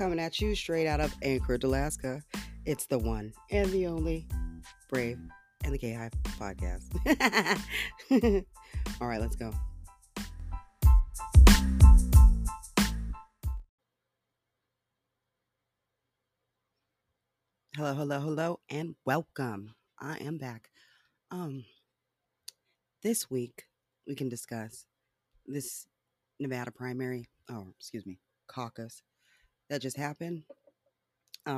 coming at you straight out of Anchorage, Alaska. It's the one and the only Brave and the K-Hive podcast. All right, let's go. Hello, hello, hello, and welcome. I am back. This week, we can discuss this Nevada primary, caucus that just happened. We're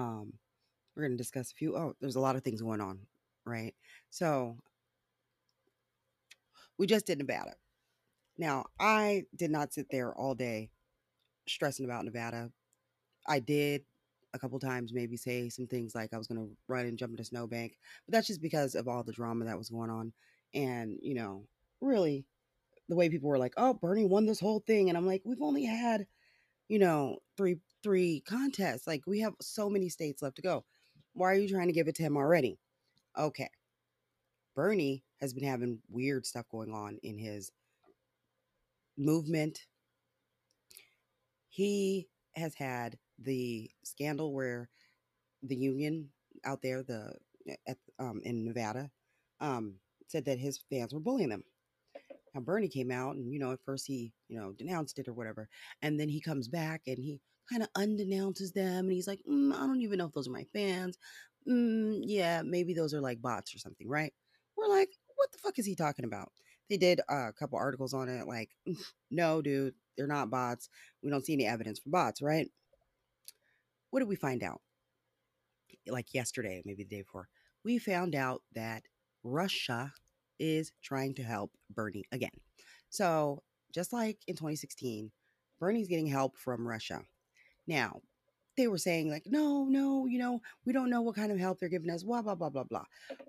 going to discuss a few. There's a lot of things going on, right? So we just did Nevada. Now, I did not sit there all day stressing about Nevada. I did a couple times maybe say some things like I was going to run and jump into snowbank, but that's just because of all the drama that was going on. And, you know, really the way people were like, oh, Bernie won this whole thing. And I'm like, we've only had, you know, three contests. Like, we have so many states left to go. Why are you trying to give it to him already? Okay. Bernie has been having weird stuff going on in his movement. He has had the scandal where the union out there, in Nevada, said that his fans were bullying them. Now Bernie came out and, you know, at first he, you know, denounced it or whatever. And then he comes back and he kind of undenounces them. And he's like, I don't even know if those are my fans. Yeah, maybe those are like bots or something, right? We're like, what the fuck is he talking about? They did a couple articles on it. Like, no, dude, they're not bots. We don't see any evidence for bots, right? What did we find out? Like yesterday, maybe the day before, we found out that Russia is trying to help Bernie again. So just like in 2016, Bernie's getting help from Russia. Now, they were saying like, no, you know, we don't know what kind of help they're giving us, blah, blah, blah, blah, blah.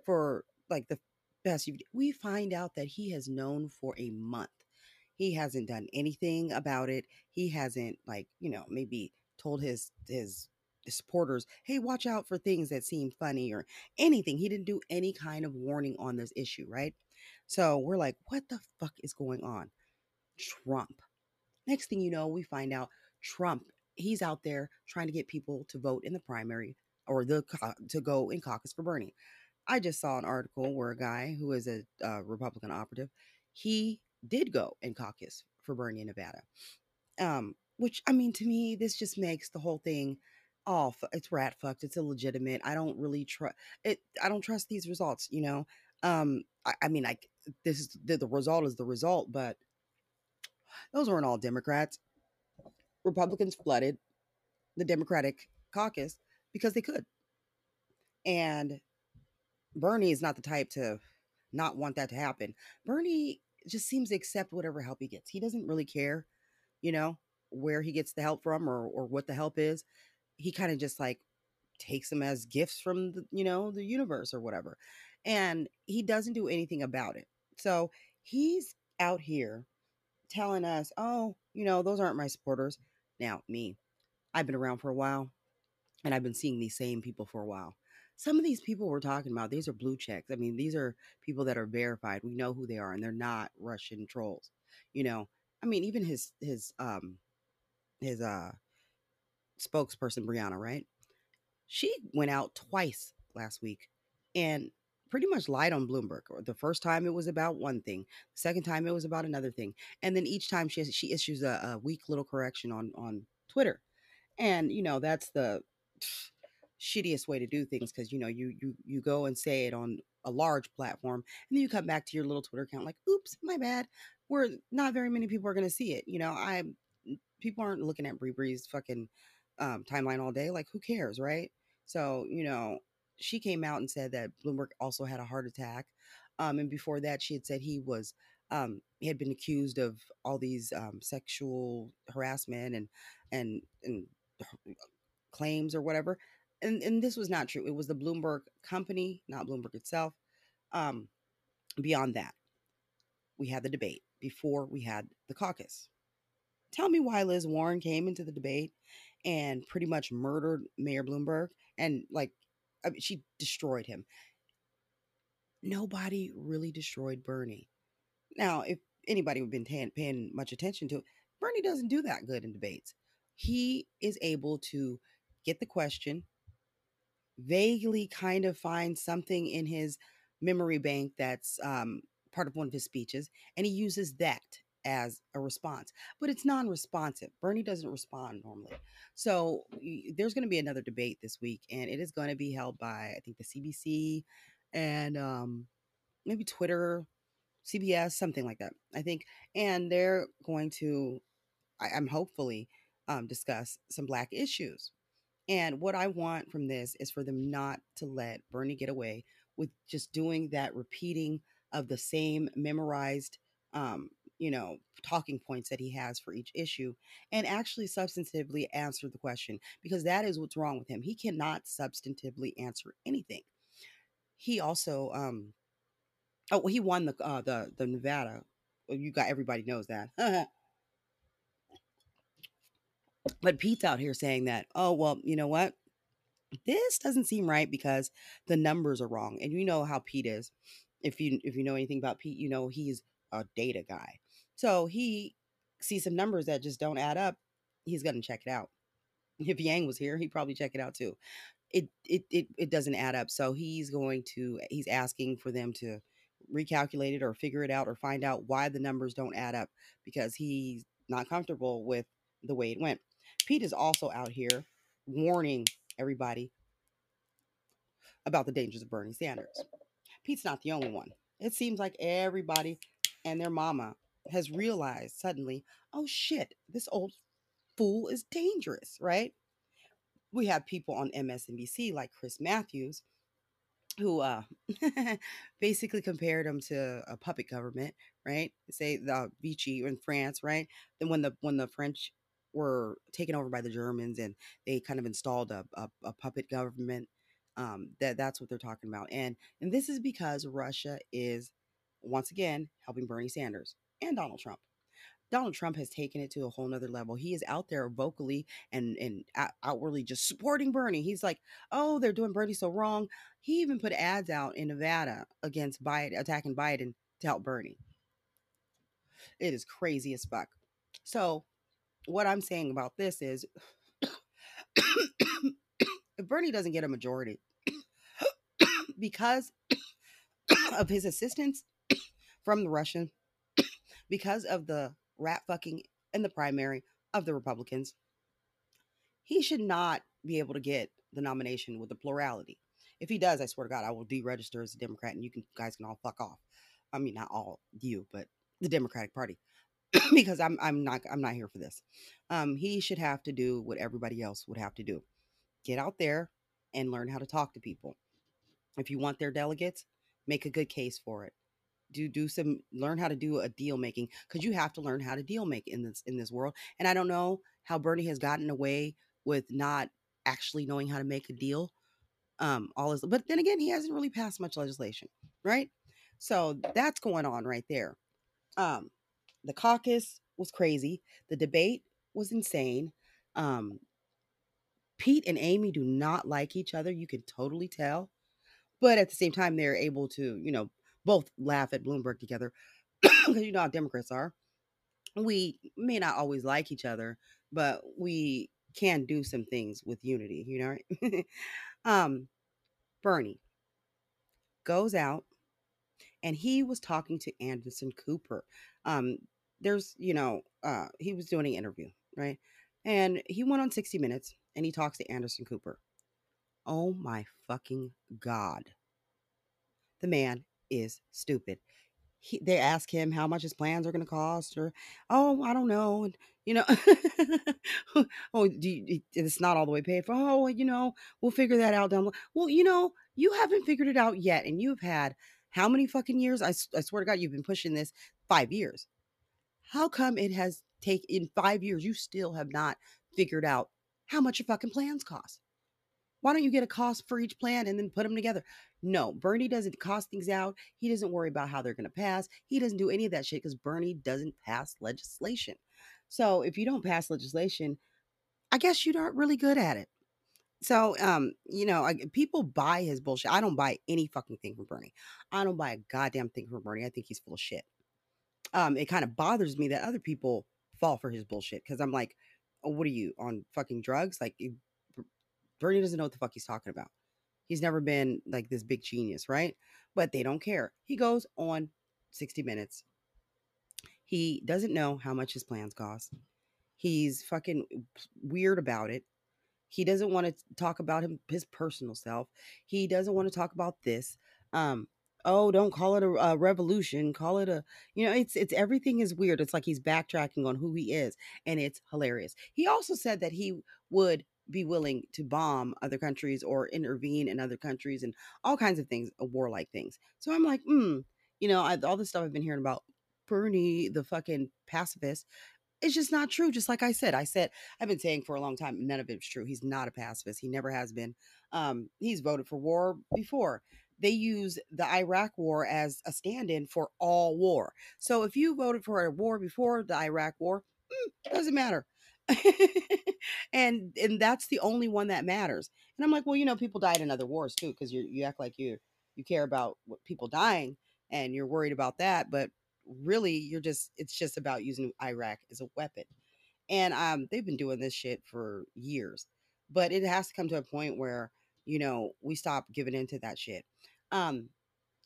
For like the best, we find out that he has known for a month. He hasn't done anything about it. He hasn't like, you know, maybe told his supporters, hey, watch out for things that seem funny or anything. He didn't do any kind of warning on this issue, right? So we're like, what the fuck is going on? Trump. Next thing you know, we find out Trump, he's out there trying to get people to vote in the primary or to go in caucus for Bernie. I just saw an article where a guy who is a Republican operative, he did go in caucus for Bernie in Nevada. Which, I mean, to me, this just makes the whole thing off. It's rat fucked. It's illegitimate. I don't really trust it. I don't trust these results, you know? This is the result is the result, but those weren't all Democrats. Republicans flooded the Democratic caucus because they could. And Bernie is not the type to not want that to happen. Bernie just seems to accept whatever help he gets. He doesn't really care, you know, where he gets the help from or what the help is. He kind of just like takes them as gifts from the universe or whatever. And he doesn't do anything about it. So he's out here telling us, oh, you know, those aren't my supporters. Now me, I've been around for a while and I've been seeing these same people for a while. Some of these people we're talking about, these are blue checks. I mean, these are people that are verified. We know who they are and they're not Russian trolls, you know? I mean, even his spokesperson, Brianna, right? She went out twice last week and pretty much lied on Bloomberg. The first time it was about one thing. The second time it was about another thing. And then each time she issues a weak little correction on Twitter. And, you know, that's the shittiest way to do things because, you know, you go and say it on a large platform and then you come back to your little Twitter account like, oops, my bad. Where not very many people are going to see it. You know, people aren't looking at Brie Brie's fucking timeline all day. Like, who cares, right? So, you know, she came out and said that Bloomberg also had a heart attack. And before that, she had said he had been accused of all these sexual harassment and claims or whatever. And this was not true. It was the Bloomberg company, not Bloomberg itself. Beyond that, we had the debate before we had the caucus. Tell me why Liz Warren came into the debate and pretty much murdered Mayor Bloomberg and she destroyed him. Nobody really destroyed Bernie. Now, if anybody would have been paying much attention to it, Bernie doesn't do that good in debates. he is able to get the question, vaguely kind of find something in his memory bank that's part of one of his speeches, and he uses that as a response. But it's non-responsive. Bernie doesn't respond normally. So there's going to be another debate this week, and it is going to be held by, I think, the CBC and maybe Twitter, CBS, something like that, I think. And they're going to, I'm hopefully, discuss some Black issues. And what I want from this is for them not to let Bernie get away with just doing that repeating of the same memorized, talking points that he has for each issue, and actually substantively answer the question, because that is what's wrong with him. He cannot substantively answer anything. He also, he won the Nevada. Everybody knows that. But Pete's out here saying that, you know what? This doesn't seem right because the numbers are wrong. And you know how Pete is. If you know anything about Pete, you know he's a data guy. So he sees some numbers that just don't add up. He's going to check it out. If Yang was here, he'd probably check it out too. It doesn't add up. So he's asking for them to recalculate it or figure it out or find out why the numbers don't add up, because he's not comfortable with the way it went. Pete is also out here warning everybody about the dangers of Bernie Sanders. Pete's not the only one. It seems like everybody and their mama has realized suddenly, oh shit, this old fool is dangerous, right? We have people on MSNBC like Chris Matthews, who basically compared him to a puppet government, right? Say the Vichy in France, right? Then when the French were taken over by the Germans and they kind of installed a puppet government, that's what they're talking about. And this is because Russia is, once again, helping Bernie Sanders and Donald Trump. Donald Trump has taken it to a whole nother level. He is out there vocally and outwardly just supporting Bernie. He's like, oh, they're doing Bernie so wrong. He even put ads out in Nevada against Biden, attacking Biden to help Bernie. It is crazy as fuck. So what I'm saying about this is if Bernie doesn't get a majority because of his assistance from the Russian, because of the rat fucking in the primary of the Republicans, he should not be able to get the nomination with the plurality. If he does, I swear to God, I will deregister as a Democrat and you guys can all fuck off. I mean, not all you, but the Democratic Party, because I'm not here for this. He should have to do what everybody else would have to do. Get out there and learn how to talk to people. If you want their delegates, make a good case for it. Learn how to do a deal making, because you have to learn how to deal make in this world. And I don't know how Bernie has gotten away with not actually knowing how to make a deal. But then again, he hasn't really passed much legislation, right? So that's going on right there. The caucus was crazy. The debate was insane. Pete and Amy do not like each other. You can totally tell. But at the same time, they're able to, both laugh at Bloomberg together, because you know how Democrats are. We may not always like each other, but we can do some things with unity, you know, right? Bernie goes out and he was talking to Anderson Cooper. He was doing an interview, right? And he went on 60 Minutes and he talks to Anderson Cooper. Oh my fucking God. The man is stupid. They ask him how much his plans are going to cost, or I don't know, and it's not all the way paid for. We'll figure that out down. Well, you haven't figured it out yet, and you've had how many fucking years? I swear to God, you've been pushing this 5 years. How come it has taken 5 years? You still have not figured out how much your fucking plans cost. Why don't you get a cost for each plan and then put them together? No, Bernie doesn't cost things out. He doesn't worry about how they're going to pass. He doesn't do any of that shit because Bernie doesn't pass legislation. So if you don't pass legislation, I guess you aren't really good at it. So, people buy his bullshit. I don't buy any fucking thing from Bernie. I don't buy a goddamn thing from Bernie. I think he's full of shit. It kind of bothers me that other people fall for his bullshit, because I'm like, what are you, on fucking drugs? Like, Bernie doesn't know what the fuck he's talking about. He's never been like this big genius, right? But they don't care. He goes on 60 Minutes. He doesn't know how much his plans cost. He's fucking weird about it. He doesn't want to talk about his personal self. He doesn't want to talk about this. Oh, don't call it a revolution. Call it a, you know, it's everything is weird. It's like he's backtracking on who he is, and it's hilarious. He also said that he would be willing to bomb other countries or intervene in other countries and all kinds of things, warlike things. So I'm like, you know, all this stuff I've been hearing about Bernie, the fucking pacifist, it's just not true. Just like I said, I've been saying for a long time, none of it's true. He's not a pacifist. He never has been. He's voted for war before. They use the Iraq war as a stand-in for all war. So if you voted for a war before the Iraq war, doesn't matter. and that's the only one that matters. And I'm like, well, you know, people died in other wars too, because you act like you care about people dying and you're worried about that, but really it's just about using Iraq as a weapon. And they've been doing this shit for years, but it has to come to a point where, you know, we stop giving into that shit. And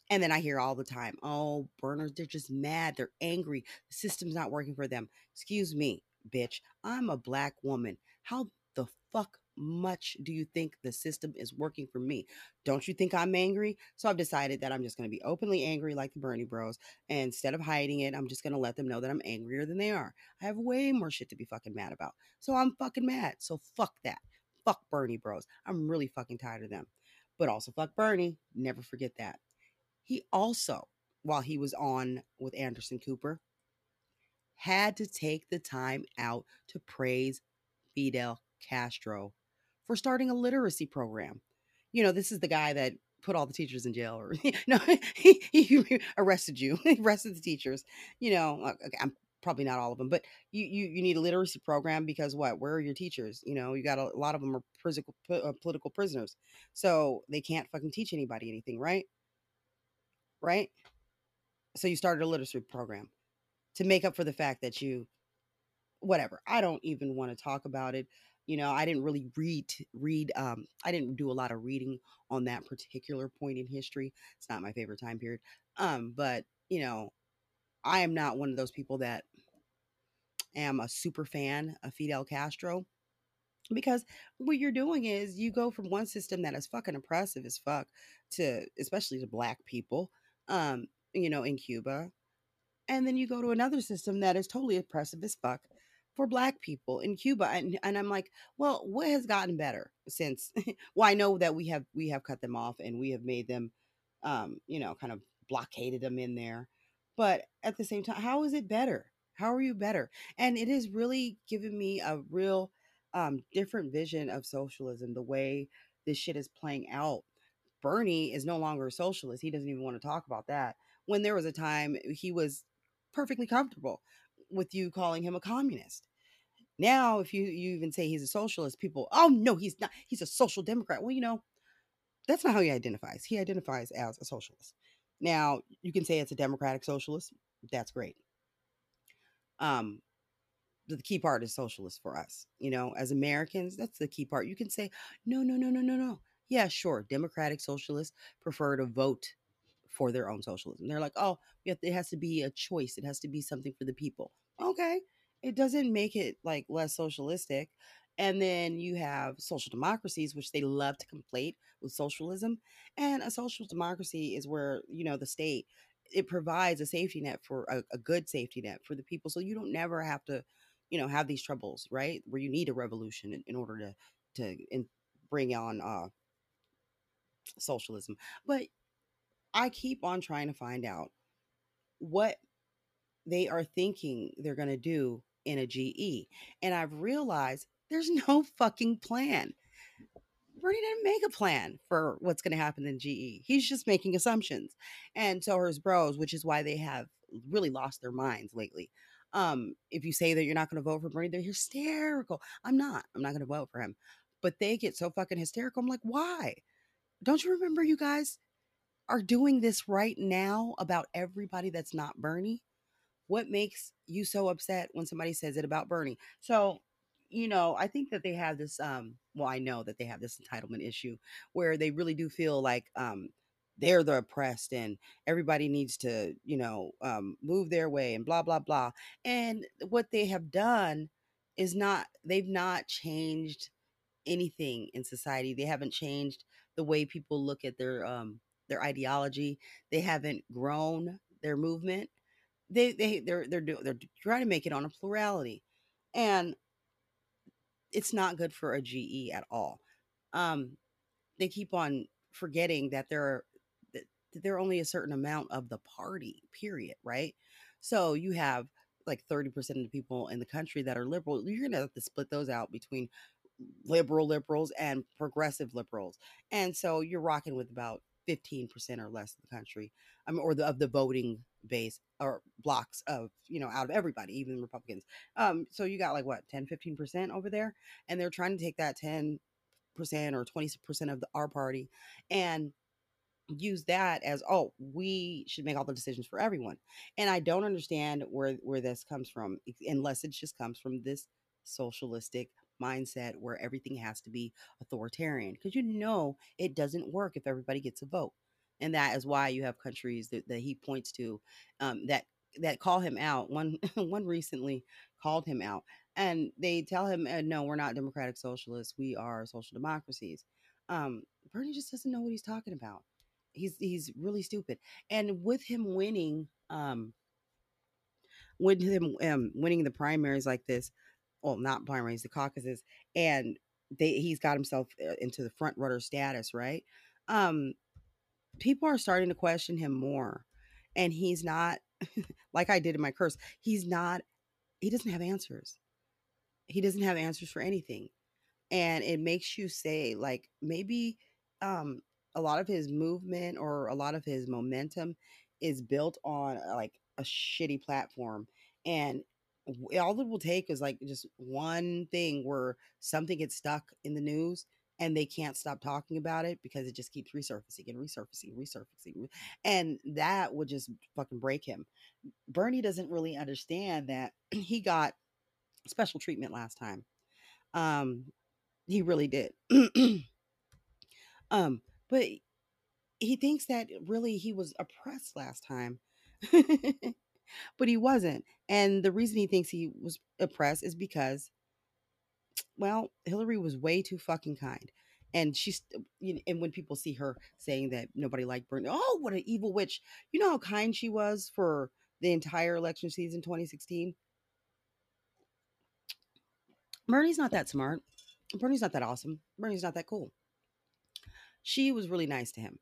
then I hear all the time, oh, burners, they're just mad. They're angry. The system's not working for them. Excuse me, bitch. I'm a black woman. How the fuck much do you think the system is working for me? Don't you think I'm angry? So I've decided that I'm just going to be openly angry like the Bernie bros. And instead of hiding it, I'm just going to let them know that I'm angrier than they are. I have way more shit to be fucking mad about. So I'm fucking mad. So fuck that. Fuck Bernie bros. I'm really fucking tired of them. But also fuck Bernie. Never forget that. He also, while he was on with Anderson Cooper, had to take the time out to praise Fidel Castro for starting a literacy program. You know, this is the guy that put all the teachers in jail, or no, he arrested you, he arrested the teachers. You know, okay, I'm probably not all of them, but you need a literacy program because what? Where are your teachers? You know, you got a lot of them are political prisoners, so they can't fucking teach anybody anything, right? Right? So you started a literacy program to make up for the fact that you, whatever. I don't even want to talk about it. You know, I didn't really read. I didn't do a lot of reading on that particular point in history. It's not my favorite time period. But you know, I am not one of those people that am a super fan of Fidel Castro, because what you're doing is you go from one system that is fucking oppressive as fuck to, especially to black people, you know, in Cuba. And then you go to another system that is totally oppressive as fuck for black people in Cuba. And I'm like, well, what has gotten better since? Well, I know that we have cut them off and we have made them, you know, kind of blockaded them in there. But at the same time, how is it better? How are you better? And it has really given me a real different vision of socialism, the way this shit is playing out. Bernie is no longer a socialist. He doesn't even want to talk about that. When there was a time he was perfectly comfortable with you calling him a communist. Now, if you even say he's a socialist, people, oh no, he's not. He's a social democrat. Well, you know, that's not how he identifies. He identifies as a socialist. Now, you can say it's a democratic socialist. That's great. The key part is socialist for us, you know, as Americans, that's the key part. You can say, no. Yeah, sure. Democratic socialists prefer to vote for their own socialism. They're like, oh, it has to be a choice. It has to be something for the people. Okay. It doesn't make it like less socialistic. And then you have social democracies, which they love to conflate with socialism. And a social democracy is where, you know, the state, it provides a safety net for a good safety net for the people. So you don't never have to, you know, have these troubles, right? Where you need a revolution in order to bring on socialism. But I keep on trying to find out what they are thinking they're going to do in a GE. And I've realized there's no fucking plan. Bernie didn't make a plan for what's going to happen in GE. He's just making assumptions. And so are his bros, which is why they have really lost their minds lately. If you say that you're not going to vote for Bernie, they're hysterical. I'm not going to vote for him, but they get so fucking hysterical. I'm like, why? Don't you remember you guys are doing this right now about everybody that's not Bernie? What makes you so upset when somebody says it about Bernie? So you know, I think that they have this, well, I know that they have this entitlement issue where they really do feel like they're the oppressed and everybody needs to, you know, move their way and blah, blah, blah. And what they have done is not, they've not changed anything in society. They haven't changed the way people look at their ideology. They haven't grown their movement. They're trying to make it on a plurality, and it's not good for a GE at all. They keep on forgetting that there are only a certain amount of the party, period, right? So you have like 30% of the people in the country that are liberal. You're going to have to split those out between liberal liberals and progressive liberals. And so you're rocking with about 15% or less of the country, of the voting base or blocks of, you know, out of everybody, even Republicans. So you got like what, 10, 15% over there, and they're trying to take that 10% or 20% of our party and use that as, oh, we should make all the decisions for everyone. And I don't understand where this comes from, unless it just comes from this socialistic mindset where everything has to be authoritarian, because you know it doesn't work if everybody gets a vote. And that is why you have countries that he points to that call him out. One recently called him out, and they tell him, no, we're not democratic socialists, we are social democracies. Bernie just doesn't know what he's talking about. He's really stupid. And with him winning the primaries like this, well, not primaries, the caucuses, and he's got himself into the front runner status, right? People are starting to question him more, and he's not, like I did in my curse, he doesn't have answers. He doesn't have answers for anything. And it makes you say, like, maybe a lot of his movement or a lot of his momentum is built on like a shitty platform, and all it will take is like just one thing where something gets stuck in the news and they can't stop talking about it because it just keeps resurfacing and resurfacing, resurfacing. And that would just fucking break him. Bernie doesn't really understand that he got special treatment last time. He really did. But he thinks that really he was oppressed last time. But he wasn't. And the reason he thinks he was oppressed is because, well, Hillary was way too fucking kind. And she's, you know, and when people see her saying that nobody liked Bernie, oh, what an evil witch. You know how kind she was for the entire election season, 2016? Bernie's not that smart. Bernie's not that awesome. Bernie's not that cool. She was really nice to him.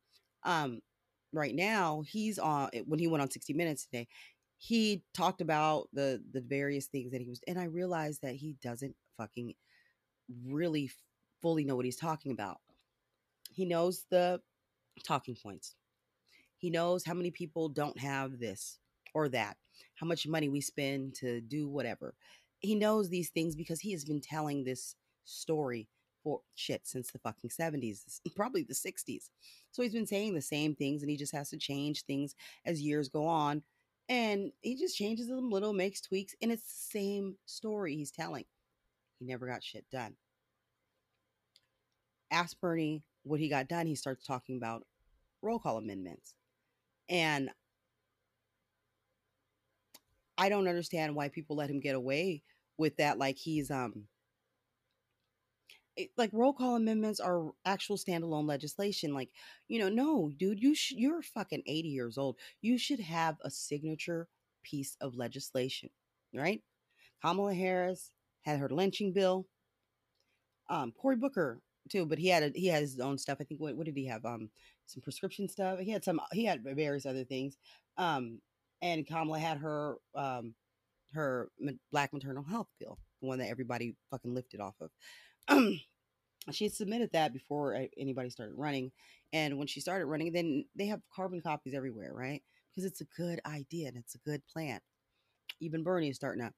Right now, he's on, when he went on 60 Minutes today, he talked about the various things that he was, and I realized that he doesn't fucking really fully know what he's talking about. He knows the talking points. He knows how many people don't have this or that, how much money we spend to do whatever. He knows these things because he has been telling this story for shit since the fucking 70s, probably the 60s. So he's been saying the same things, and he just has to change things as years go on. And he just changes them little, makes tweaks, and it's the same story he's telling. He never got shit done. Ask Bernie what he got done. He starts talking about roll call amendments. And I don't understand why people let him get away with that. Like he's, like roll call amendments are actual standalone legislation. Like, you know, no, dude, you're fucking 80 years old. You should have a signature piece of legislation, right? Kamala Harris had her lynching bill. Cory Booker too, but he had his own stuff. I think what did he have? Some prescription stuff. He had various other things. And Kamala had her black maternal health bill, the one that everybody fucking lifted off of. She had submitted that before anybody started running. And when she started running, then they have carbon copies everywhere, right? Because it's a good idea and it's a good plan. Even Bernie is starting up.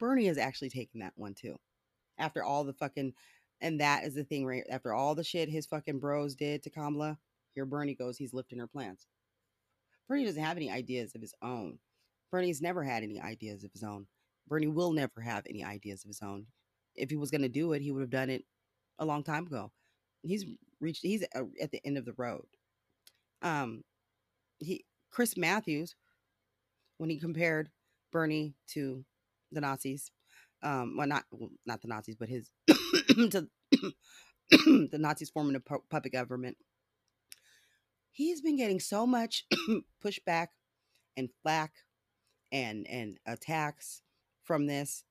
Bernie has actually taken that one too. After all the fucking, and that is the thing, right? After all the shit his fucking bros did to Kamala, here Bernie goes, he's lifting her plans. Bernie doesn't have any ideas of his own. Bernie's never had any ideas of his own. Bernie will never have any ideas of his own. if he was going to do it, he would have done it a long time ago. He's at the end of the road. Chris Matthews, when he compared Bernie to the Nazis, well, not the Nazis, but his to the Nazis forming a puppet government. He's been getting so much pushback and flack and attacks from this.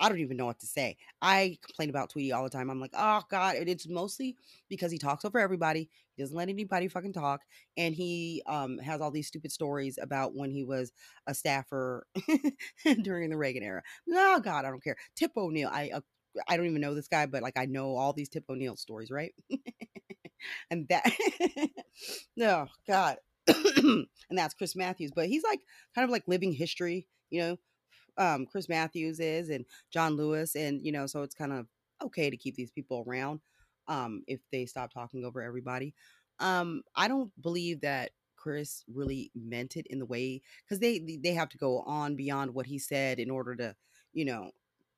I don't even know what to say. I complain about Tweety all the time. I'm like, oh God. And it's mostly because he talks over everybody. He doesn't let anybody fucking talk. And he has all these stupid stories about when he was a staffer during the Reagan era. Oh God, I don't care. Tip O'Neill. I don't even know this guy, but like, I know all these Tip O'Neill stories, right? And that, oh God. And that's Chris Matthews, but he's like, kind of like living history, you know? Chris Matthews is, and John Lewis, and you know, so it's kind of okay to keep these people around if they stop talking over everybody. I don't believe that Chris really meant it in the way, because they have to go on beyond what he said in order to, you know,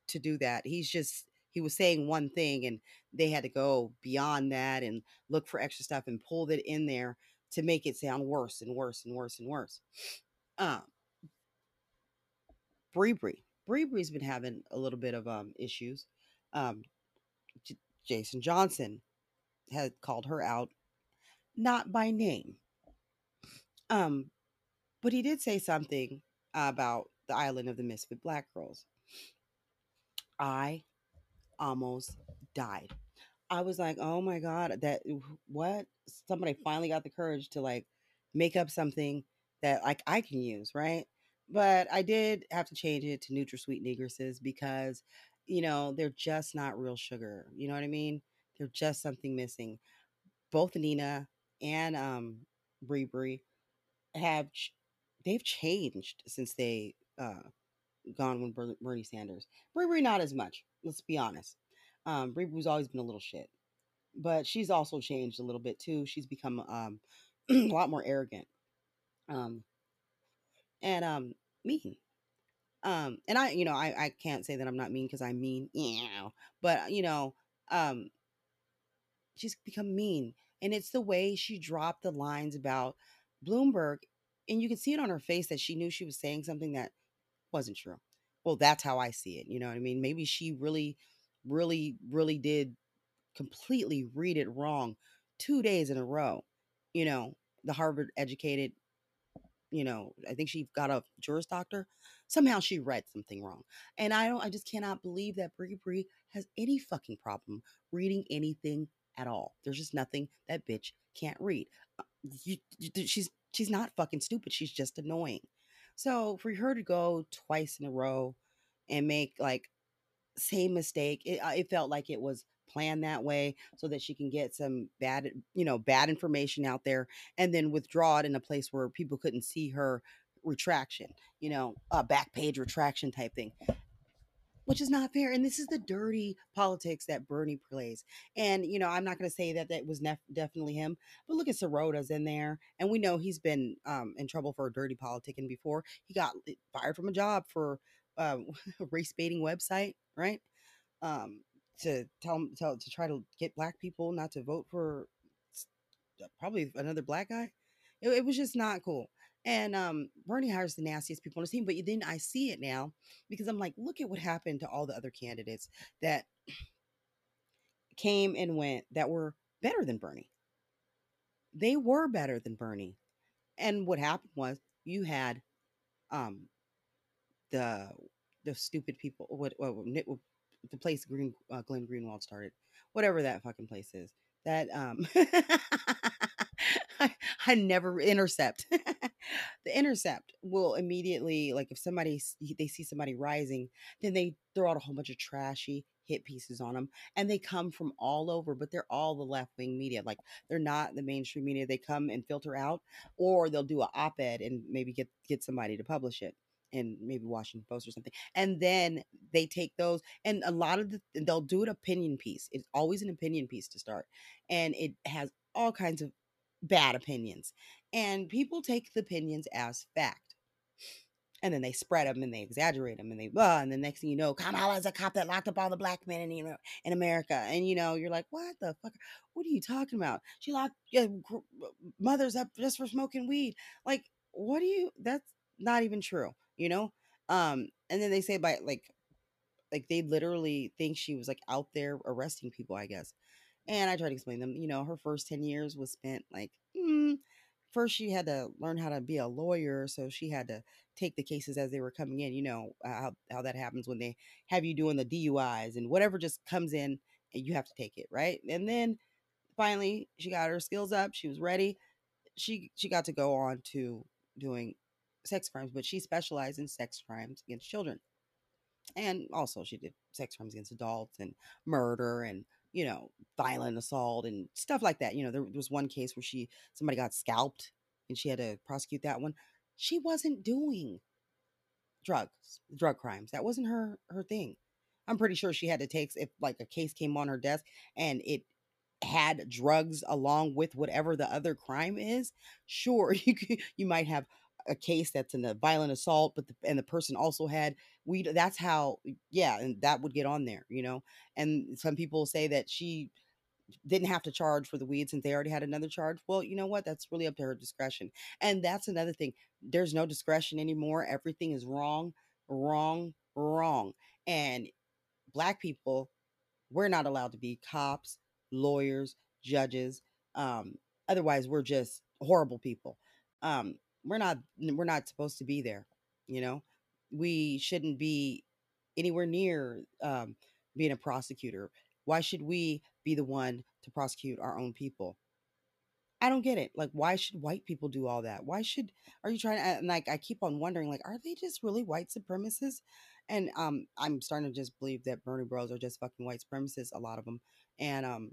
to do that. He was saying one thing, and they had to go beyond that and look for extra stuff and pull it in there to make it sound worse and worse and worse and worse. Brie Brie's been having a little bit of issues. Jason Johnson had called her out, not by name, but he did say something about the island of the misfit black girls. I almost died. I was like, oh my God, what? Somebody finally got the courage to like make up something that like I can use, right? But I did have to change it to NutraSweet Negresses because, you know, they're just not real sugar. You know what I mean? They're just something missing. Both Nina and Brie Brie they've changed since they gone with Bernie Sanders. Brie Brie not as much. Let's be honest. Brie Brie's always been a little shit, but she's also changed a little bit too. She's become a lot more arrogant. And mean. And I, you know, I can't say that I'm not mean because I'm mean, but you know, she's become mean, and it's the way she dropped the lines about Bloomberg, and you can see it on her face that she knew she was saying something that wasn't true. Well, that's how I see it. You know what I mean? Maybe she really, really, really did completely read it wrong 2 days in a row. You know, the Harvard educated, you know, I think she got a Juris Doctor. Somehow she read something wrong. And I just cannot believe that Brie Brie has any fucking problem reading anything at all. There's just nothing that bitch can't read. She's not fucking stupid. She's just annoying. So for her to go twice in a row and make like same mistake, it felt like it was planned that way so that she can get some bad information out there and then withdraw it in a place where people couldn't see her retraction, you know, a back page retraction type thing, which is not fair. And this is the dirty politics that Bernie plays. And, you know, I'm not going to say that was definitely him, but look at Sirota's in there. And we know he's been in trouble for dirty politicking before. He got fired from a job for a race baiting website, right? To tell to try to get black people not to vote for probably another black guy. It was just not cool. And Bernie hires the nastiest people on his team, but then I see it now because I'm like, look at what happened to all the other candidates that came and went that were better than Bernie. They were better than Bernie. And what happened was you had the stupid people, the place Glenn Greenwald started, whatever that fucking place is, that I never intercept. The intercept will immediately, like if they see somebody rising, then they throw out a whole bunch of trashy hit pieces on them, and they come from all over, but they're all the left-wing media. Like they're not the mainstream media. They come and filter out, or they'll do an op-ed and maybe get somebody to publish it. And maybe Washington Post or something. And then they take those, and a lot of they'll do an opinion piece. It's always an opinion piece to start. And it has all kinds of bad opinions. And people take the opinions as fact. And then they spread them and they exaggerate them and they and the next thing you know, Kamala's a cop that locked up all the black men in, you know, in America. And you know, you're like, what the fuck? What are you talking about? She locked mothers up just for smoking weed. Like, what do you? That's not even true, you know. And then they say by like they literally think she was like out there arresting people, I guess. And I tried to explain them, you know, her first 10 years was spent like. First, she had to learn how to be a lawyer, so she had to take the cases as they were coming in. You know, how that happens when they have you doing the DUIs and whatever just comes in, and you have to take it, right? And then finally, she got her skills up. She was ready. She got to go on to doing sex crimes, but she specialized in sex crimes against children. And also, she did sex crimes against adults and murder and, you know, violent assault and stuff like that. You know, there was one case where somebody got scalped and she had to prosecute that one. She wasn't doing drug crimes. That wasn't her thing. I'm pretty sure she had to take, if like a case came on her desk and it had drugs along with whatever the other crime is, sure, you might have a case that's in the violent assault, but the person also had weed. That's how, yeah, and that would get on there, you know. And some people say that she didn't have to charge for the weed since they already had another charge. Well, you know what? That's really up to her discretion. And that's another thing. There's no discretion anymore. Everything is wrong, wrong, wrong. And black people, we're not allowed to be cops, lawyers, judges. Otherwise, we're just horrible people. We're not supposed to be there, you know. We shouldn't be anywhere near being a prosecutor. Why should we be the one to prosecute our own people? I don't get it. Like, why should white people do all that? Are you trying to, and like, I keep on wondering, like, are they just really white supremacists? And I'm starting to just believe that Bernie bros are just fucking white supremacists, a lot of them. And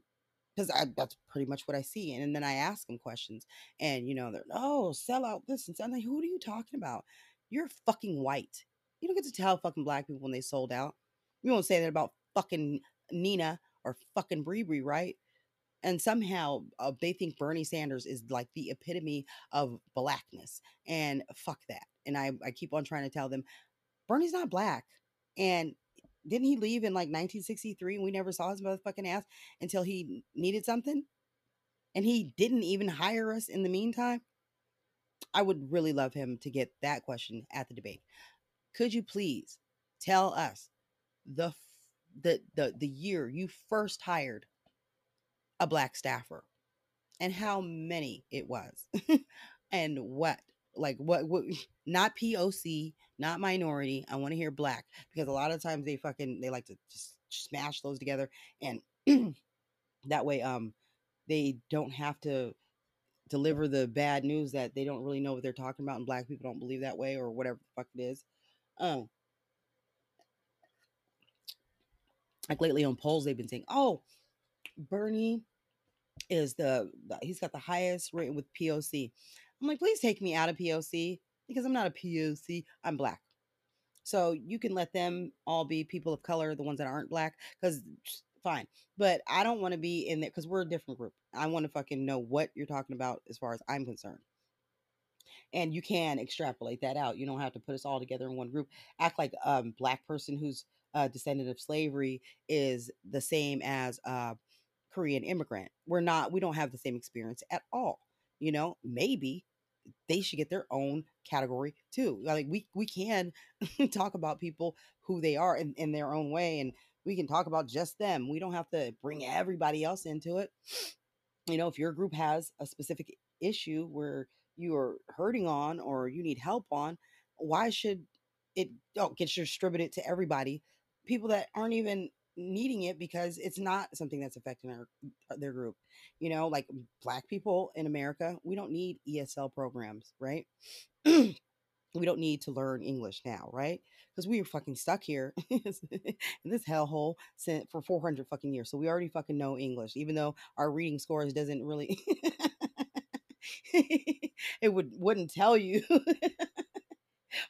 because that's pretty much what I see. And then I ask them questions and, you know, they're, oh, sell out this. And I'm like, who are you talking about? You're fucking white. You don't get to tell fucking black people when they sold out. You won't say that about fucking Nina or fucking Brie Brie, right? And somehow they think Bernie Sanders is like the epitome of blackness. And fuck that. And I keep on trying to tell them, Bernie's not black. And didn't he leave in like 1963 and we never saw his motherfucking ass until he needed something? And he didn't even hire us in the meantime? I would really love him to get that question at the debate. Could you please tell us the year you first hired a black staffer and how many it was and what? Like what not POC, not minority. I want to hear black, because a lot of times they like to just smash those together. And that way, they don't have to deliver the bad news that they don't really know what they're talking about. And black people don't believe that way or whatever the fuck it is. Like lately on polls, they've been saying, oh, Bernie is he's got the highest rate with POC. I'm like, please take me out of POC, because I'm not a POC. I'm black. So you can let them all be people of color, the ones that aren't black, because fine. But I don't want to be in there, because we're a different group. I want to fucking know what you're talking about as far as I'm concerned. And you can extrapolate that out. You don't have to put us all together in one group. Act like a black person who's a descendant of slavery is the same as a Korean immigrant. We don't have the same experience at all. You know, maybe they should get their own category too. Like we can talk about people who they are in their own way, and we can talk about just them. We don't have to bring everybody else into it. You know, if your group has a specific issue where you are hurting on or you need help on, why should it get distributed to everybody? People that aren't even needing it, because it's not something that's affecting their group. You know, like black people in America, we don't need ESL programs, right? We don't need to learn English now, right? Because we are fucking stuck here in this hellhole for 400 fucking years. So we already fucking know English, even though our reading scores doesn't really, it wouldn't tell you.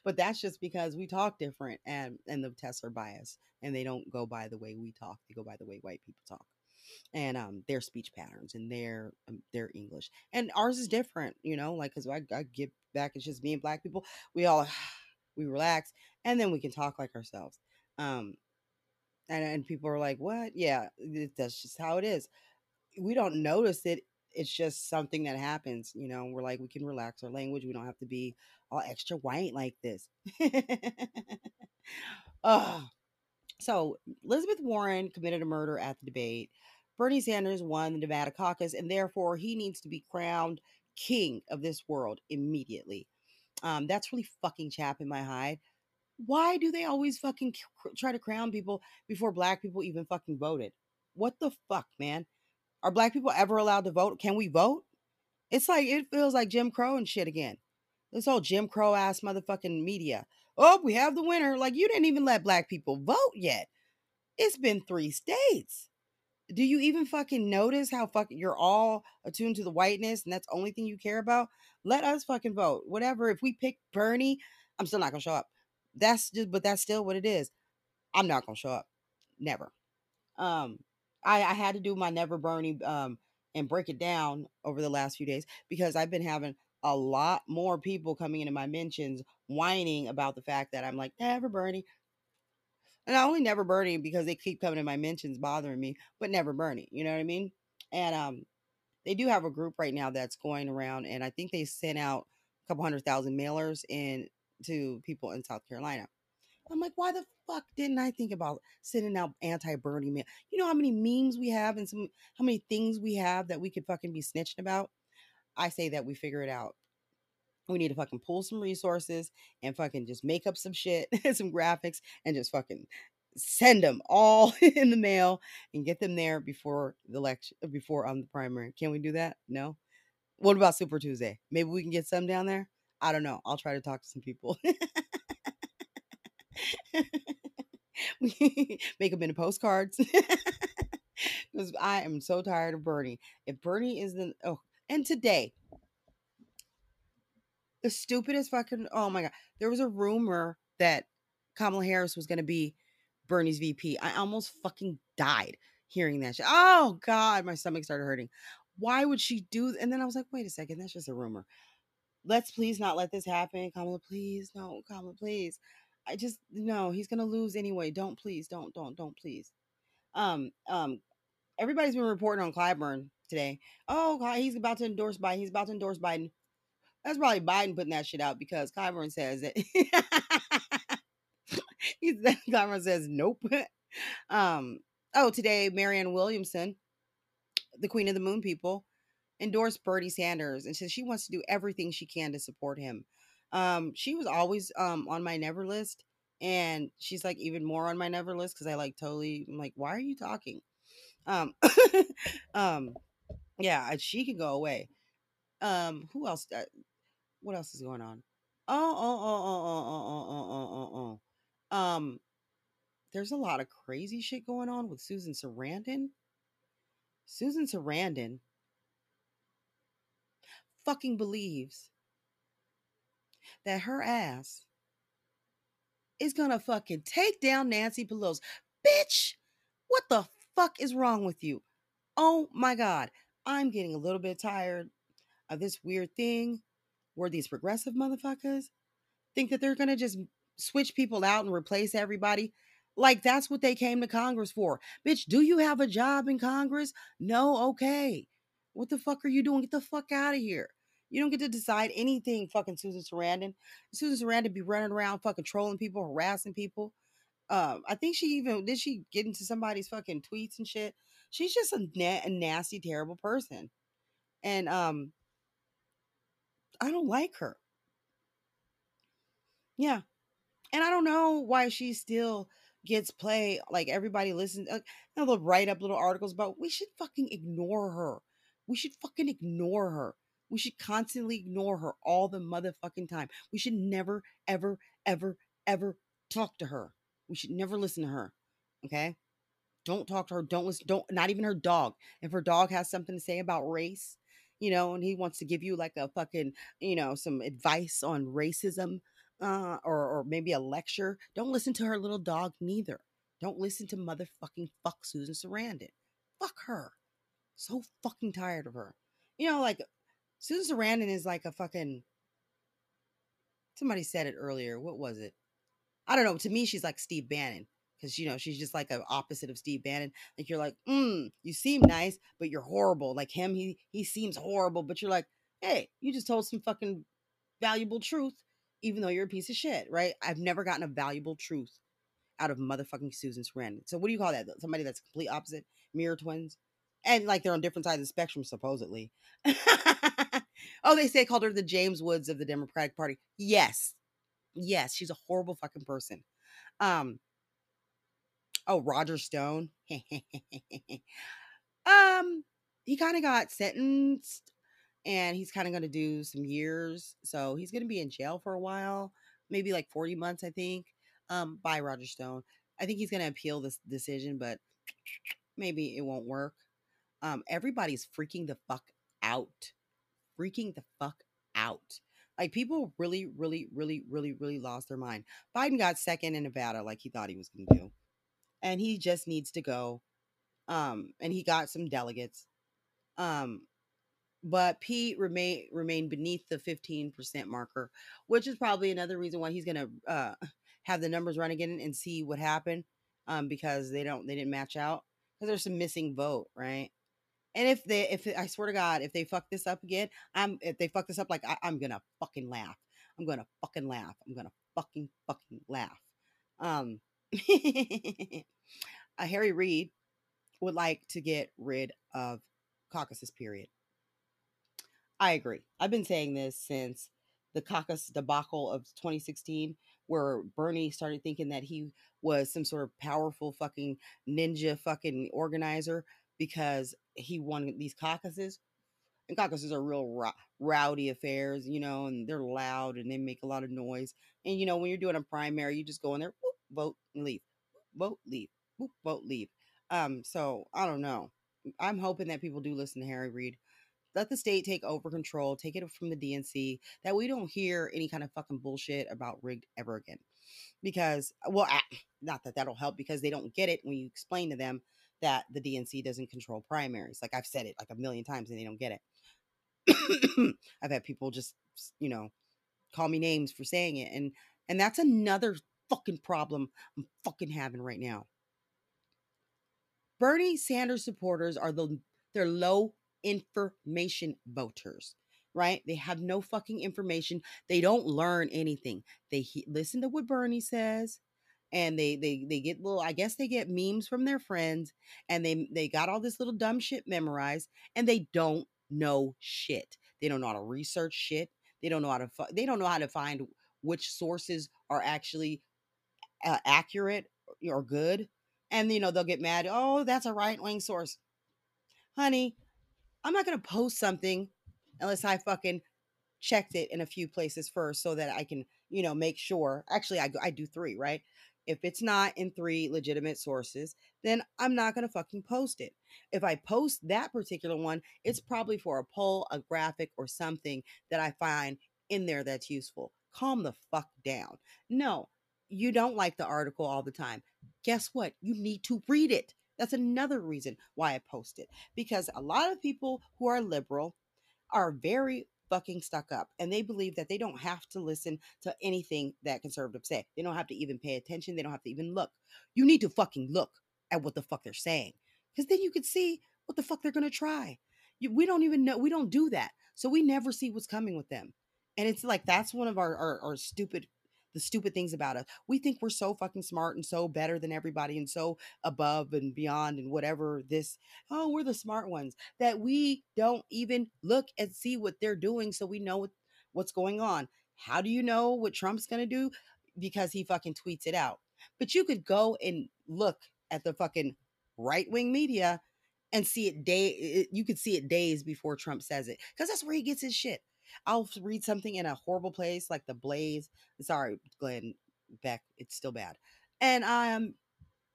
But that's just because we talk different and the tests are biased, and they don't go by the way we talk. They go by the way white people talk, and their speech patterns and their English, and ours is different, you know, like, cause I give back, it's just me and black people. We all, we relax, and then we can talk like ourselves. And people are like, what? Yeah, that's just how it is. We don't notice it. It's just something that happens, you know. We're like, we can relax our language. We don't have to be all extra white like this. So Elizabeth Warren committed a murder at the debate. Bernie Sanders won the Nevada caucus, and therefore he needs to be crowned king of this world immediately. That's really fucking chapping my hide. Why do they always fucking try to crown people before black people even fucking voted? What the fuck, man? Are black people ever allowed to vote? Can we vote? It's like, it feels like Jim Crow and shit again. This whole Jim Crow ass motherfucking media. Oh, we have the winner. Like, you didn't even let black people vote yet. It's been 3 states. Do you even fucking notice how fucking you're all attuned to the whiteness and that's the only thing you care about? Let us fucking vote. Whatever. If we pick Bernie, I'm still not going to show up. That's just, but that's still what it is. I'm not going to show up. Never. I had to do my Never Bernie and break it down over the last few days because I've been having a lot more people coming into my mentions whining about the fact that I'm like, Never Bernie. And I only Never Bernie because they keep coming in my mentions bothering me, but Never Bernie. You know what I mean? And they do have a group right now that's going around, and I think they sent out a couple 100,000 mailers in to people in South Carolina. I'm like, why the fuck didn't I think about sending out anti-Bernie mail? You know how many memes we have and how many things we have that we could fucking be snitching about? I say that we figure it out. We need to fucking pull some resources and fucking just make up some shit, some graphics, and just fucking send them all in the mail and get them there before the election, before on the primary. Can we do that? No. What about Super Tuesday? Maybe we can get some down there. I don't know. I'll try to talk to some people. Make them into postcards. Because I am so tired of Bernie. If Bernie is the and today, the stupidest fucking, oh my God. There was a rumor that Kamala Harris was going to be Bernie's VP. I almost fucking died hearing that shit. Oh God, my stomach started hurting. Why would she do? And then I was like, wait a second, that's just a rumor. Let's please not let this happen. Kamala, please. No, Kamala, please. I just, no, he's going to lose anyway. Don't, please. Don't, please. Everybody's been reporting on Clyburn today. Oh God, he's about to endorse Biden. He's about to endorse Biden. That's probably Biden putting that shit out because Clyburn says it. Clyburn says, nope. Today, Marianne Williamson, the Queen of the Moon people, endorsed Bernie Sanders and says she wants to do everything she can to support him. She was always on my never list, and she's like even more on my never list because I like totally, I'm like, why are you talking? Yeah, she could go away. Who else? What else is going on? There's a lot of crazy shit going on with Susan Sarandon. Susan Sarandon fucking believes that her ass is gonna fucking take down Nancy Pelosi. Bitch, what the fuck is wrong with you? Oh my God. I'm getting a little bit tired of this weird thing where these progressive motherfuckers think that they're going to just switch people out and replace everybody. Like, that's what they came to Congress for. Bitch, do you have a job in Congress? No, okay. What the fuck are you doing? Get the fuck out of here. You don't get to decide anything, fucking Susan Sarandon. Susan Sarandon be running around fucking trolling people, harassing people. I think she even, did she get into somebody's fucking tweets and shit? She's just a nasty, terrible person. And, I don't like her. Yeah. And I don't know why she still gets play. Like, everybody listens. They'll write up little articles about, we should fucking ignore her. We should fucking ignore her. We should constantly ignore her all the motherfucking time. We should never, ever, ever, ever talk to her. We should never listen to her. Okay? Don't talk to her. Don't listen. Don't, not even her dog. If her dog has something to say about race, you know, and he wants to give you like a fucking, you know, some advice on racism or maybe a lecture. Don't listen to her little dog neither. Don't listen to motherfucking fuck Susan Sarandon. Fuck her. So fucking tired of her. You know, like Susan Sarandon is like a fucking Somebody said it earlier. What was it? I don't know. To me, she's like Steve Bannon. Because, you know, she's just like an opposite of Steve Bannon. Like, you're like, you seem nice, but you're horrible. Like him, he seems horrible, but you're like, hey, you just told some fucking valuable truth, even though you're a piece of shit, right? I've never gotten a valuable truth out of motherfucking Susan Sarandon. So what do you call that? Somebody that's complete opposite? Mirror twins? And like they're on different sides of the spectrum, supposedly. Oh, they say called her the James Woods of the Democratic Party. Yes. Yes, she's a horrible fucking person. Oh, Roger Stone. He kind of got sentenced and he's kind of going to do some years. So he's going to be in jail for a while, maybe like 40 months, I think, by Roger Stone. I think he's going to appeal this decision, but maybe it won't work. Everybody's freaking the fuck out. Freaking the fuck out. Like people really, really, really, really, really lost their mind. Biden got second in Nevada like he thought he was going to do. And he just needs to go. And he got some delegates. But Pete remained beneath the 15% marker, which is probably another reason why he's going to have the numbers run again and see what happened. Because they didn't match out. Because there's some missing vote, right? And I swear to God, if they fuck this up again, I'm going to fucking laugh. I'm going to fucking laugh. I'm going to fucking laugh. Harry Reid would like to get rid of caucuses, period. I agree. I've been saying this since the caucus debacle of 2016, where Bernie started thinking that he was some sort of powerful fucking ninja fucking organizer because he won these caucuses. And caucuses are real rowdy affairs, you know, and they're loud and they make a lot of noise. And, you know, when you're doing a primary, you just go in there, whoop, vote and leave, vote, leave, whoop, vote, leave. So I don't know. I'm hoping that people do listen to Harry Reid. Let the state take over control, take it from the DNC, that we don't hear any kind of fucking bullshit about rigged ever again. Because, well, not that that'll help, because they don't get it when you explain to them that the DNC doesn't control primaries. Like I've said it like a million times and they don't get it. I've had people just, you know, call me names for saying it. And that's another fucking problem I'm fucking having right now. Bernie Sanders supporters are they're low information voters, right? They have no fucking information. They don't learn anything. They listen to what Bernie says, and they get little, I guess they get memes from their friends, and they got all this little dumb shit memorized, and they don't know shit. They don't know how to research shit. They don't know how to find which sources are actually accurate or good. And, you know, they'll get mad. Oh, that's a right-wing source. Honey, I'm not going to post something unless I fucking checked it in a few places first so that I can, you know, make sure. Actually, I do three, right? If it's not in three legitimate sources, then I'm not going to fucking post it. If I post that particular one, it's probably for a poll, a graphic, or something that I find in there that's useful. Calm the fuck down. No. You don't like the article all the time. Guess what? You need to read it. That's another reason why I post it. Because a lot of people who are liberal are very fucking stuck up. And they believe that they don't have to listen to anything that conservatives say. They don't have to even pay attention. They don't have to even look. You need to fucking look at what the fuck they're saying. Because then you can see what the fuck they're going to try. We don't even know. We don't do that. So we never see what's coming with them. And it's like, that's one of our stupid things about us. We think we're so fucking smart and so better than everybody and so above and beyond and whatever this, oh, we're the smart ones, that we don't even look and see what they're doing so we know what's going on. How do you know what Trump's going to do? Because he fucking tweets it out. But you could go and look at the fucking right-wing media and see it you could see it days before Trump says it, because that's where he gets his shit. I'll read something in a horrible place like the Blaze. Sorry, Glenn Beck. It's still bad. And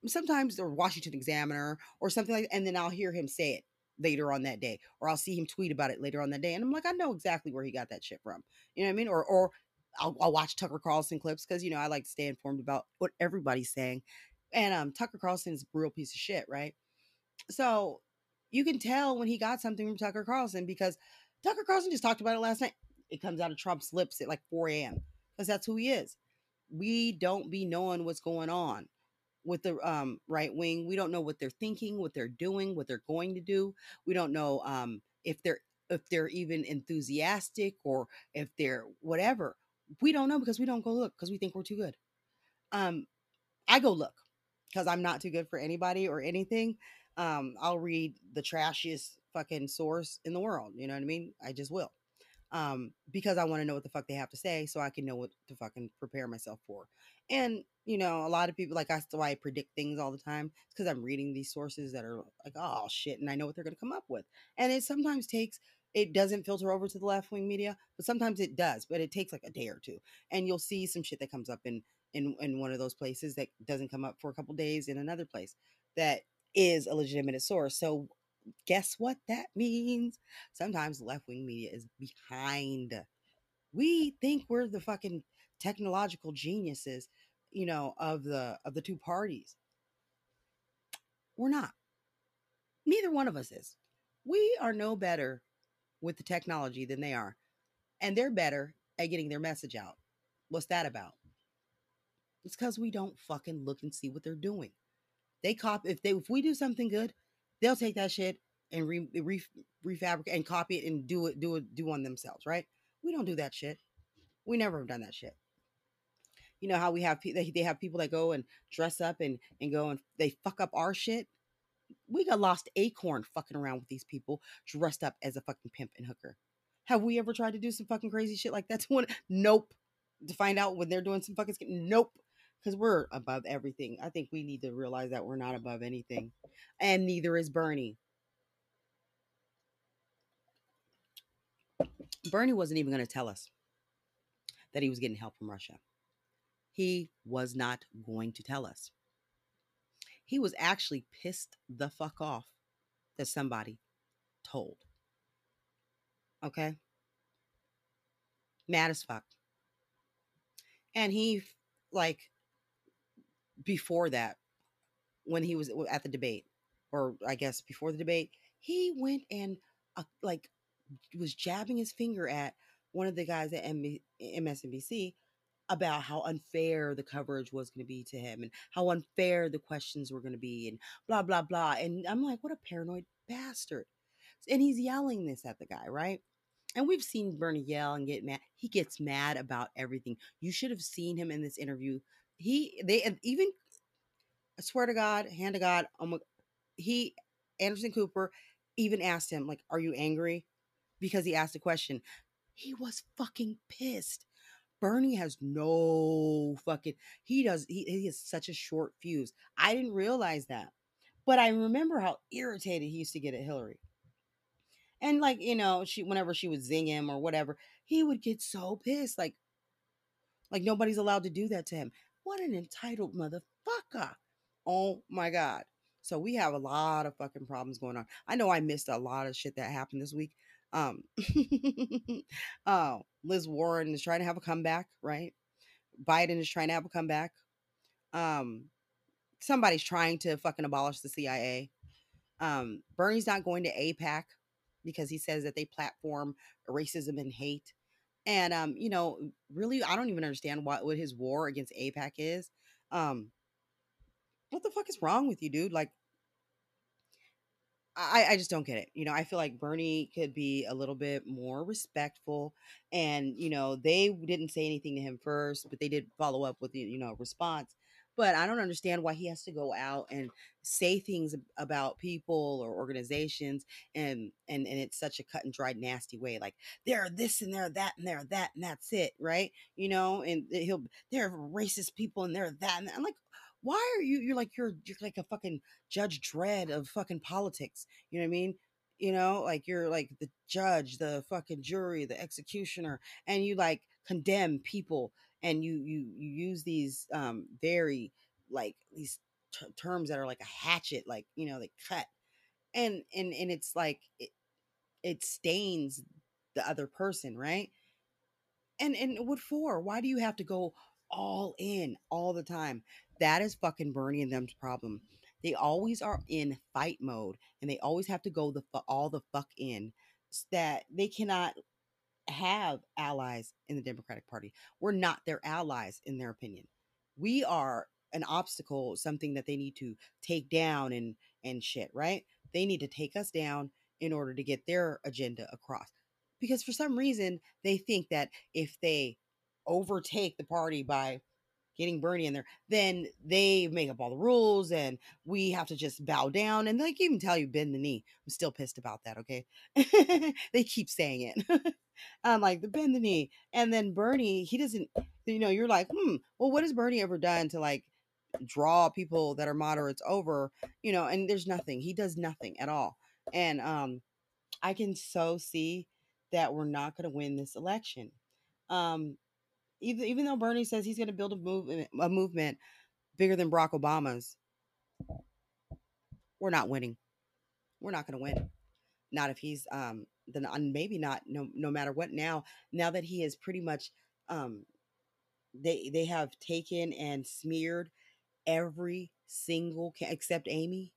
sometimes the Washington Examiner or something like that. And then I'll hear him say it later on that day, or I'll see him tweet about it later on that day. And I'm like, I know exactly where he got that shit from. You know what I mean? Or I'll watch Tucker Carlson clips because, you know, I like to stay informed about what everybody's saying. And Tucker Carlson is a real piece of shit, right? So you can tell when he got something from Tucker Carlson because Tucker Carlson just talked about it last night. It comes out of Trump's lips at like 4 a.m. because that's who he is. We don't be knowing what's going on with the right wing. We don't know what they're thinking, what they're doing, what they're going to do. We don't know if they're even enthusiastic or if they're whatever. We don't know because we don't go look because we think we're too good. I go look because I'm not too good for anybody or anything. I'll read the trashiest fucking source in the world. You know what I mean? I just will. Because I want to know what the fuck they have to say so I can know what to fucking prepare myself for. And, you know, a lot of people, like, that's why I predict things all the time. It's because I'm reading these sources that are like, oh, shit, and I know what they're going to come up with. And it sometimes takes, it doesn't filter over to the left-wing media, but sometimes it does, but it takes like a day or two. And you'll see some shit that comes up in one of those places that doesn't come up for a couple days in another place that is a legitimate source. So guess what that means? Sometimes left-wing media is behind. We think we're the fucking technological geniuses, you know, of the two parties. We're not. Neither one of us is. We are no better with the technology than they are. And they're better at getting their message out. What's that about? It's because we don't fucking look and see what they're doing. They copy. If we do something good, they'll take that shit and refabricate and copy it and do on themselves, right? We don't do that shit. We never have done that shit. You know how we have they have people that go and dress up and go and they fuck up our shit. We got Lost Acorn fucking around with these people dressed up as a fucking pimp and hooker. Have we ever tried to do some fucking crazy shit like that to one? Nope. To find out when they're doing some fucking shit? Nope. Because we're above everything. I think we need to realize that we're not above anything. And neither is Bernie. Bernie wasn't even going to tell us that he was getting help from Russia. He was not going to tell us. He was actually pissed the fuck off that somebody told. Okay? Mad as fuck. And he, like, before that, when he was at the debate, or I guess before the debate, he went and like was jabbing his finger at one of the guys at MSNBC about how unfair the coverage was going to be to him and how unfair the questions were going to be and blah, blah, blah. And I'm like, what a paranoid bastard. And he's yelling this at the guy, right? And we've seen Bernie yell and get mad. He gets mad about everything. You should have seen him in this interview. They even, I swear to God, hand to God, Anderson Cooper even asked him, like, are you angry? Because he asked a question. He was fucking pissed. Bernie has no fucking, he has such a short fuse. I didn't realize that. But I remember how irritated he used to get at Hillary. And like, you know, whenever she would zing him or whatever, he would get so pissed. Like nobody's allowed to do that to him. What an entitled motherfucker. Oh my God. So we have a lot of fucking problems going on. I know I missed a lot of shit that happened this week. Liz Warren is trying to have a comeback, right? Biden is trying to have a comeback. Somebody's trying to fucking abolish the CIA. Bernie's not going to AIPAC because he says that they platform racism and hate. And, you know, really, I don't even understand what his war against AIPAC is. What the fuck is wrong with you, dude? Like, I just don't get it. You know, I feel like Bernie could be a little bit more respectful. And, you know, they didn't say anything to him first, but they did follow up with, you know, response. But I don't understand why he has to go out and say things about people or organizations and it's such a cut and dried nasty way. Like they're this and they're that and they're that and that's it, right? You know, and they're racist people and they're that and that. I'm like, why are you? You're like a fucking Judge Dredd of fucking politics. You know what I mean? You know, like you're like the judge, the fucking jury, the executioner, and you like condemn people. And you use these very, like, these terms that are like a hatchet, like, you know, they cut. And it's like, it stains the other person, right? And what for? Why do you have to go all in all the time? That is fucking Bernie and them's problem. They always are in fight mode. And they always have to go all the fuck in. That they cannot have allies in the Democratic Party. We're not their allies, in their opinion. We are an obstacle, something that they need to take down and shit, right? They need to take us down in order to get their agenda across. Because for some reason, they think that if they overtake the party by getting Bernie in there, then they make up all the rules and we have to just bow down. And they can even tell you, bend the knee. I'm still pissed about that, okay? They keep saying it. I'm like, the bend the knee. And then Bernie, he doesn't, you know, you're like, well, what has Bernie ever done to like draw people that are moderates over, you know? And there's nothing. He does nothing at all. And I can so see that we're not going to win this election. Even though Bernie says he's going to build a movement bigger than Barack Obama's, we're not winning. We're not going to win. Not if he's maybe not. No matter what. Now that he is pretty much, they have taken and smeared every single except Amy,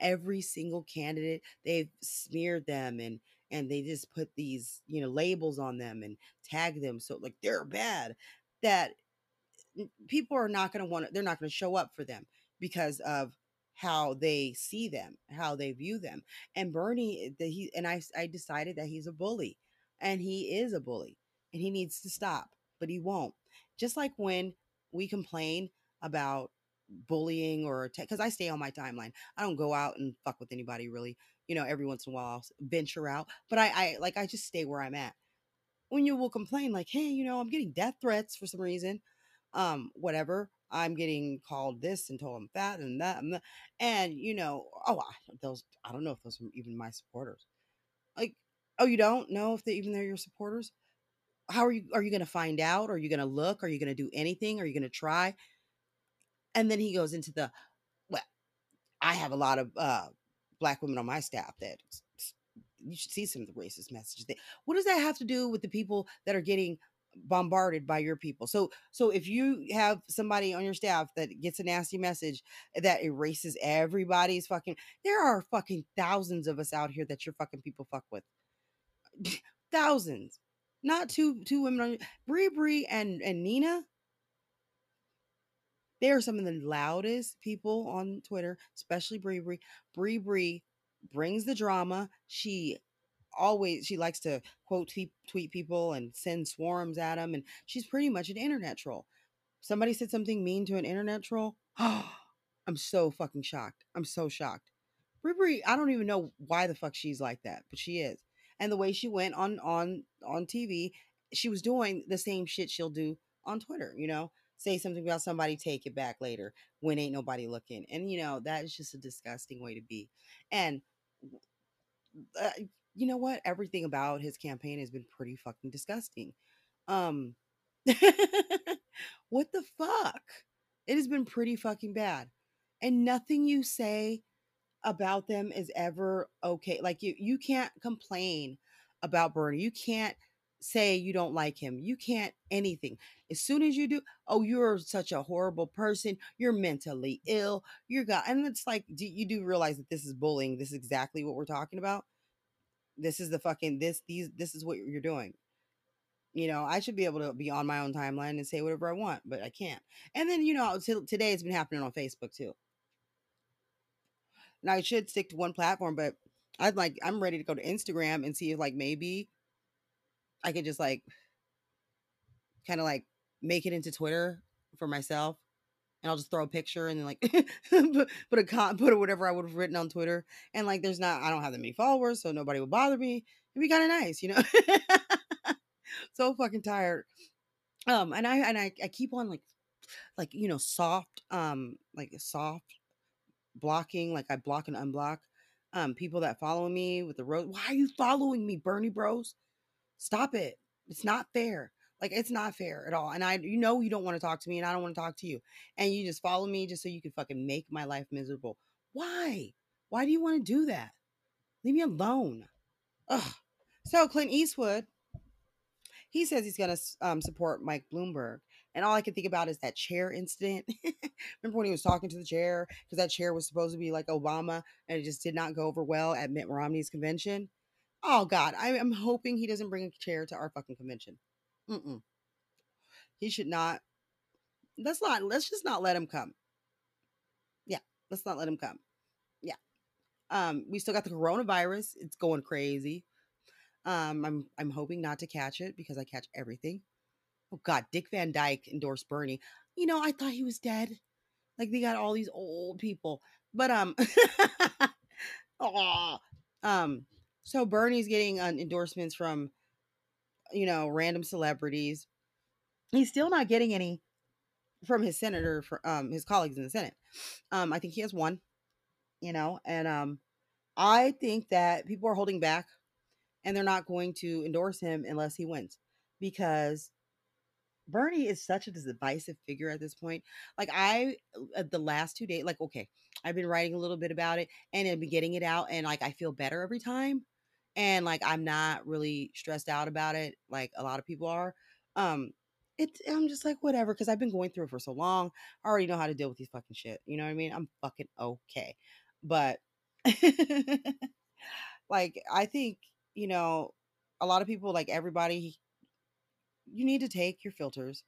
every single candidate. They've smeared them and they just put these, you know, labels on them and tag them. So like they're bad, that people are not going to want to, they're not going to show up for them because of how they see them, how they view them. And Bernie, I decided that he's a bully, and he is a bully, and he needs to stop, but he won't. Just like when we complain about bullying or because I stay on my timeline. I don't go out and fuck with anybody really. You know, every once in a while I'll venture out, but I just stay where I'm at. When you will complain like, hey, you know, I'm getting death threats for some reason, whatever. I'm getting called this and told I'm fat and that and that. And you know, I don't know if those are even my supporters. Like, oh, you don't know if they're your supporters? How are you going to find out? Are you going to look? Are you going to do anything? Are you going to try? And then he goes into I have a lot of, Black women on my staff that you should see some of the racist messages. What does that have to do with the people that are getting bombarded by your people? So if you have somebody on your staff that gets a nasty message that erases everybody's fucking, there are fucking thousands of us out here that your fucking people fuck with. Thousands, not two women on your, Brie and Nina. They are some of the loudest people on Twitter, especially Brie Brie. Brie Brie brings the drama. She likes to quote tweet people and send swarms at them. And she's pretty much an internet troll. Somebody said something mean to an internet troll. Oh, I'm so fucking shocked. I'm so shocked. Brie Brie, I don't even know why the fuck she's like that, but she is. And the way she went on TV, she was doing the same shit she'll do on Twitter, you know? Say something about somebody, take it back later when ain't nobody looking. And, you know, that is just a disgusting way to be. And you know what? Everything about his campaign has been pretty fucking disgusting. What the fuck? It has been pretty fucking bad. And nothing you say about them is ever okay. Like you can't complain about Bernie. You can't say you don't like him. You can't anything. As soon as you do, oh, you're such a horrible person. You're mentally ill. And it's like, you do realize that this is bullying. This is exactly what we're talking about. This is the fucking, this is what you're doing. You know, I should be able to be on my own timeline and say whatever I want, but I can't. And then, you know, today it's been happening on Facebook too. And I should stick to one platform, but I'm ready to go to Instagram and see if like, maybe I could just like kind of like make it into Twitter for myself, and I'll just throw a picture and then like put whatever I would have written on Twitter. And like, I don't have that many followers, so nobody would bother me. It'd be kind of nice, you know. So fucking tired. And I keep on like you know, soft blocking. Like I block and unblock people that follow me with the road. Why are you following me, Bernie Bros? Stop it. It's not fair. Like, it's not fair at all. And you don't want to talk to me, and I don't want to talk to you. And you just follow me just so you can fucking make my life miserable. Why? Why do you want to do that? Leave me alone. Ugh. So Clint Eastwood, he says he's going to support Mike Bloomberg. And all I can think about is that chair incident. Remember when he was talking to the chair? Because that chair was supposed to be like Obama, and it just did not go over well at Mitt Romney's convention. Oh, God. I'm hoping he doesn't bring a chair to our fucking convention. Mm-mm. He should not. Let's just not let him come. Yeah. Let's not let him come. Yeah. We still got the coronavirus. It's going crazy. I'm hoping not to catch it because I catch everything. Oh, God. Dick Van Dyke endorsed Bernie. You know, I thought he was dead. Like, they got all these old people. But, so Bernie's getting endorsements from, you know, random celebrities. He's still not getting any from his senator, for his colleagues in the Senate. I think he has one, you know, and I think that people are holding back and they're not going to endorse him unless he wins, because Bernie is such a divisive figure at this point. Like, the last 2 days, like, okay, I've been writing a little bit about it and I've been getting it out, and like, I feel better every time. And like, I'm not really stressed out about it, like a lot of people are. I'm just like, whatever. 'Cause I've been going through it for so long. I already know how to deal with these fucking shit. You know what I mean? I'm fucking okay. But like, I think, you know, a lot of people, like everybody, you need to take your filters.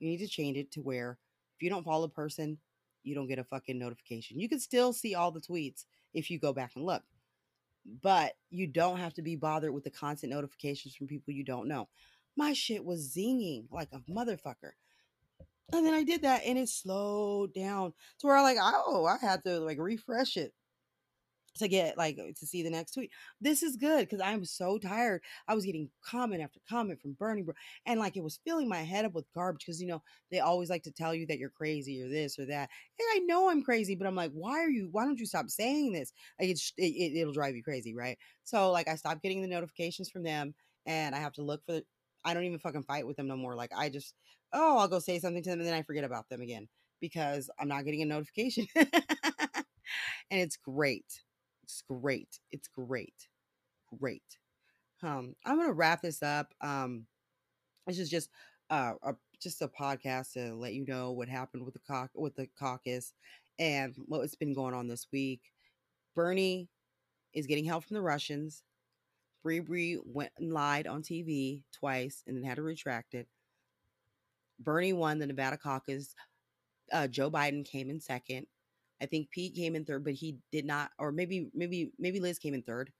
You need to change it to where if you don't follow a person, you don't get a fucking notification. You can still see all the tweets if you go back and look, but you don't have to be bothered with the constant notifications from people you don't know. My shit was zinging like a motherfucker. And then I did that and it slowed down to where I like, oh, I had to like refresh it to get like, to see the next tweet. This is good. 'Cause I'm so tired. I was getting comment after comment from Bernie, and like, it was filling my head up with garbage. 'Cause you know, they always like to tell you that you're crazy or this or that. And I know I'm crazy, but I'm like, why don't you stop saying this? Like, it'll drive you crazy. Right. So like, I stopped getting the notifications from them, and I have to look for the, I don't even fucking fight with them no more. Like, I just, I'll go say something to them and then I forget about them again because I'm not getting a notification. And it's great. It's great. It's great. Great. I'm going to wrap this up. This is just a podcast to let you know what happened with the caucus and what's been going on this week. Bernie is getting help from the Russians. Brie went and lied on TV twice and then had to retract it. Bernie won the Nevada caucus. Joe Biden came in second. I think Pete came in third, but he did not, or maybe Liz came in third.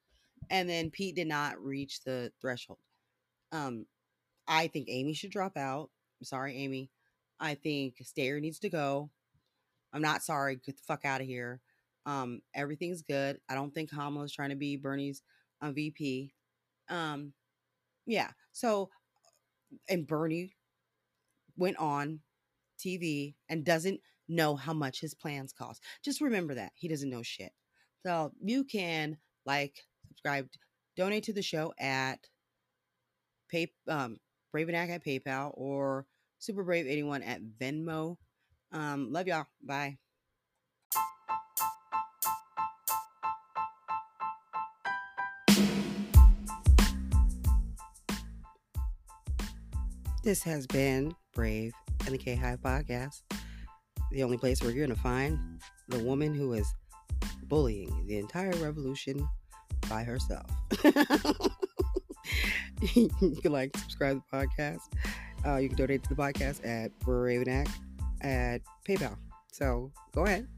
And then Pete did not reach the threshold. I think Amy should drop out. I'm sorry, Amy. I think Stayer needs to go. I'm not sorry. Get the fuck out of here. Everything's good. I don't think Kamala's trying to be Bernie's VP. Yeah. So, and Bernie went on TV and doesn't know how much his plans cost. Just remember that he doesn't know shit. So you can like, subscribe, donate to the show at Brave and Act at PayPal or SuperBrave81 at Venmo. Love y'all. Bye. This has been Brave and the K-Hive podcast, the only place where you're going to find the woman who is bullying the entire revolution by herself. You can like, subscribe to the podcast. You can donate to the podcast at Bravenac at PayPal. So go ahead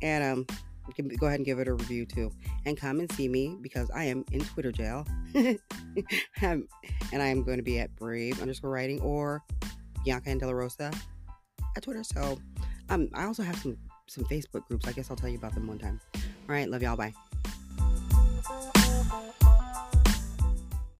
and you can go ahead and give it a review too. And come and see me because I am in Twitter jail. And I am going to be at Brave_writing or Bianca and De La Rosa at Twitter. So I also have some Facebook groups. I guess I'll tell you about them one time. All right. Love y'all. Bye.